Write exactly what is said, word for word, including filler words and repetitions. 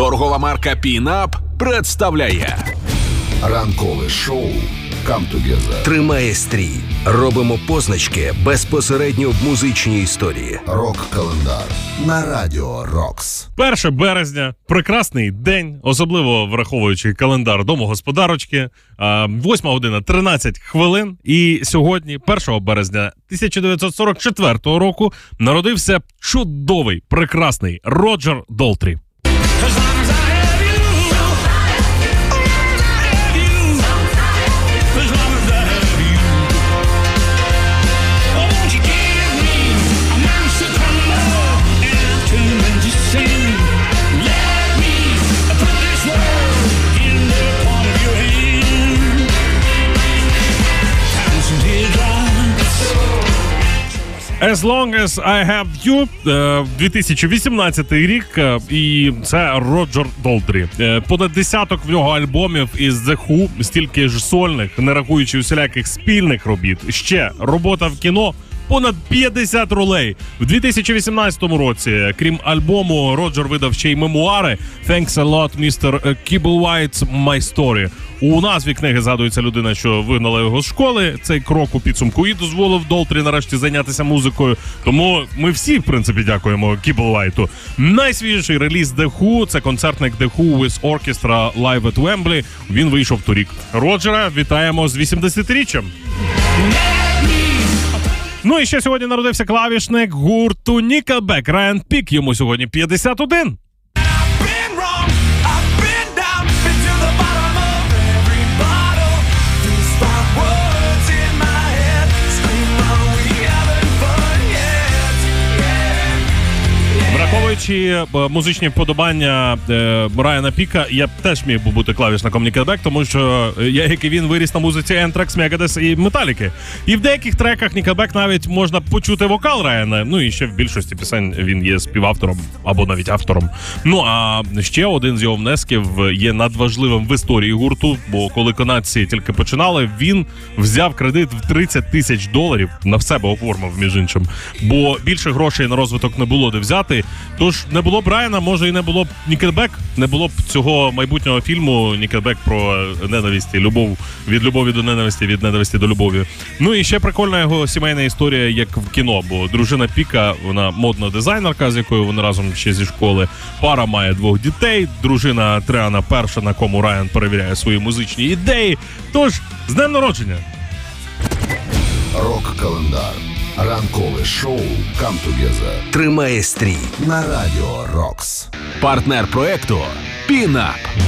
Торгова марка «Пінап» представляє ранкове шоу «Come Together». Тримає стрій. Робимо позначки безпосередньо в музичній історії. Рок-календар на Радіо Рокс. перше березня. Прекрасний день, особливо враховуючи календар домогосподарочки. восьма година тринадцять хвилин. І сьогодні, першого березня тисяча дев'ятсот сорок четвертого року, народився чудовий, прекрасний Роджер Долтрі. As long as I have you, дві тисячі вісімнадцятий рік, і це Роджер Долтрі. Понад десяток в нього альбомів із The Who, стільки ж сольних, не рахуючи усіляких спільних робіт. Ще робота в кіно, понад п'ятдесят ролей. В дві тисячі вісімнадцятому році, крім альбому, Роджер видав ще й мемуари «Thanks a lot, містер Kibble White, my story». У назві книги згадується людина, що вигнала його з школи. Цей крок у підсумку і дозволив Долтрі нарешті зайнятися музикою. Тому ми всі, в принципі, дякуємо Кібл Вайту. Найсвіжіший реліз The Who – це концертник The Who with Orchestra Live at Wembley. Він вийшов торік. Роджера вітаємо з вісімдесятиріччям. Ну і ще сьогодні народився клавішник гурту Nickelback Раян Пік. Йому сьогодні п'ятдесят один. Враховуючи музичні вподобання Раяна Піка, я б теж міг би бути клавішником Nickelback, тому що я, як і він, виріс на музиці Anthrax, Megadeth і Metallica. І в деяких треках Nickelback навіть можна почути вокал Раяна, ну і ще в більшості пісень він є співавтором або навіть автором. Ну а ще один з його внесків є надважливим в історії гурту, бо коли канадці тільки починали, він взяв кредит в тридцять тисяч доларів, на себе оформив, між іншим, бо більше грошей на розвиток не було де взяти. Тож не було б Раяна, може і не було б Nickelback, не було б цього майбутнього фільму Nickelback про ненависть і любов, від любові до ненависті, від ненависті до любові. Ну і ще прикольна його сімейна історія, як в кіно, бо дружина Піка, вона модна дизайнерка, з якою вони разом ще зі школи, пара має двох дітей, дружина Тріана перша, на кому Раян перевіряє свої музичні ідеї. Тож, з днем народження! Рок-календар. Ранкове шоу «Come Together» тримає стрій на Радіо Рокс. Партнер проекту «Пінап».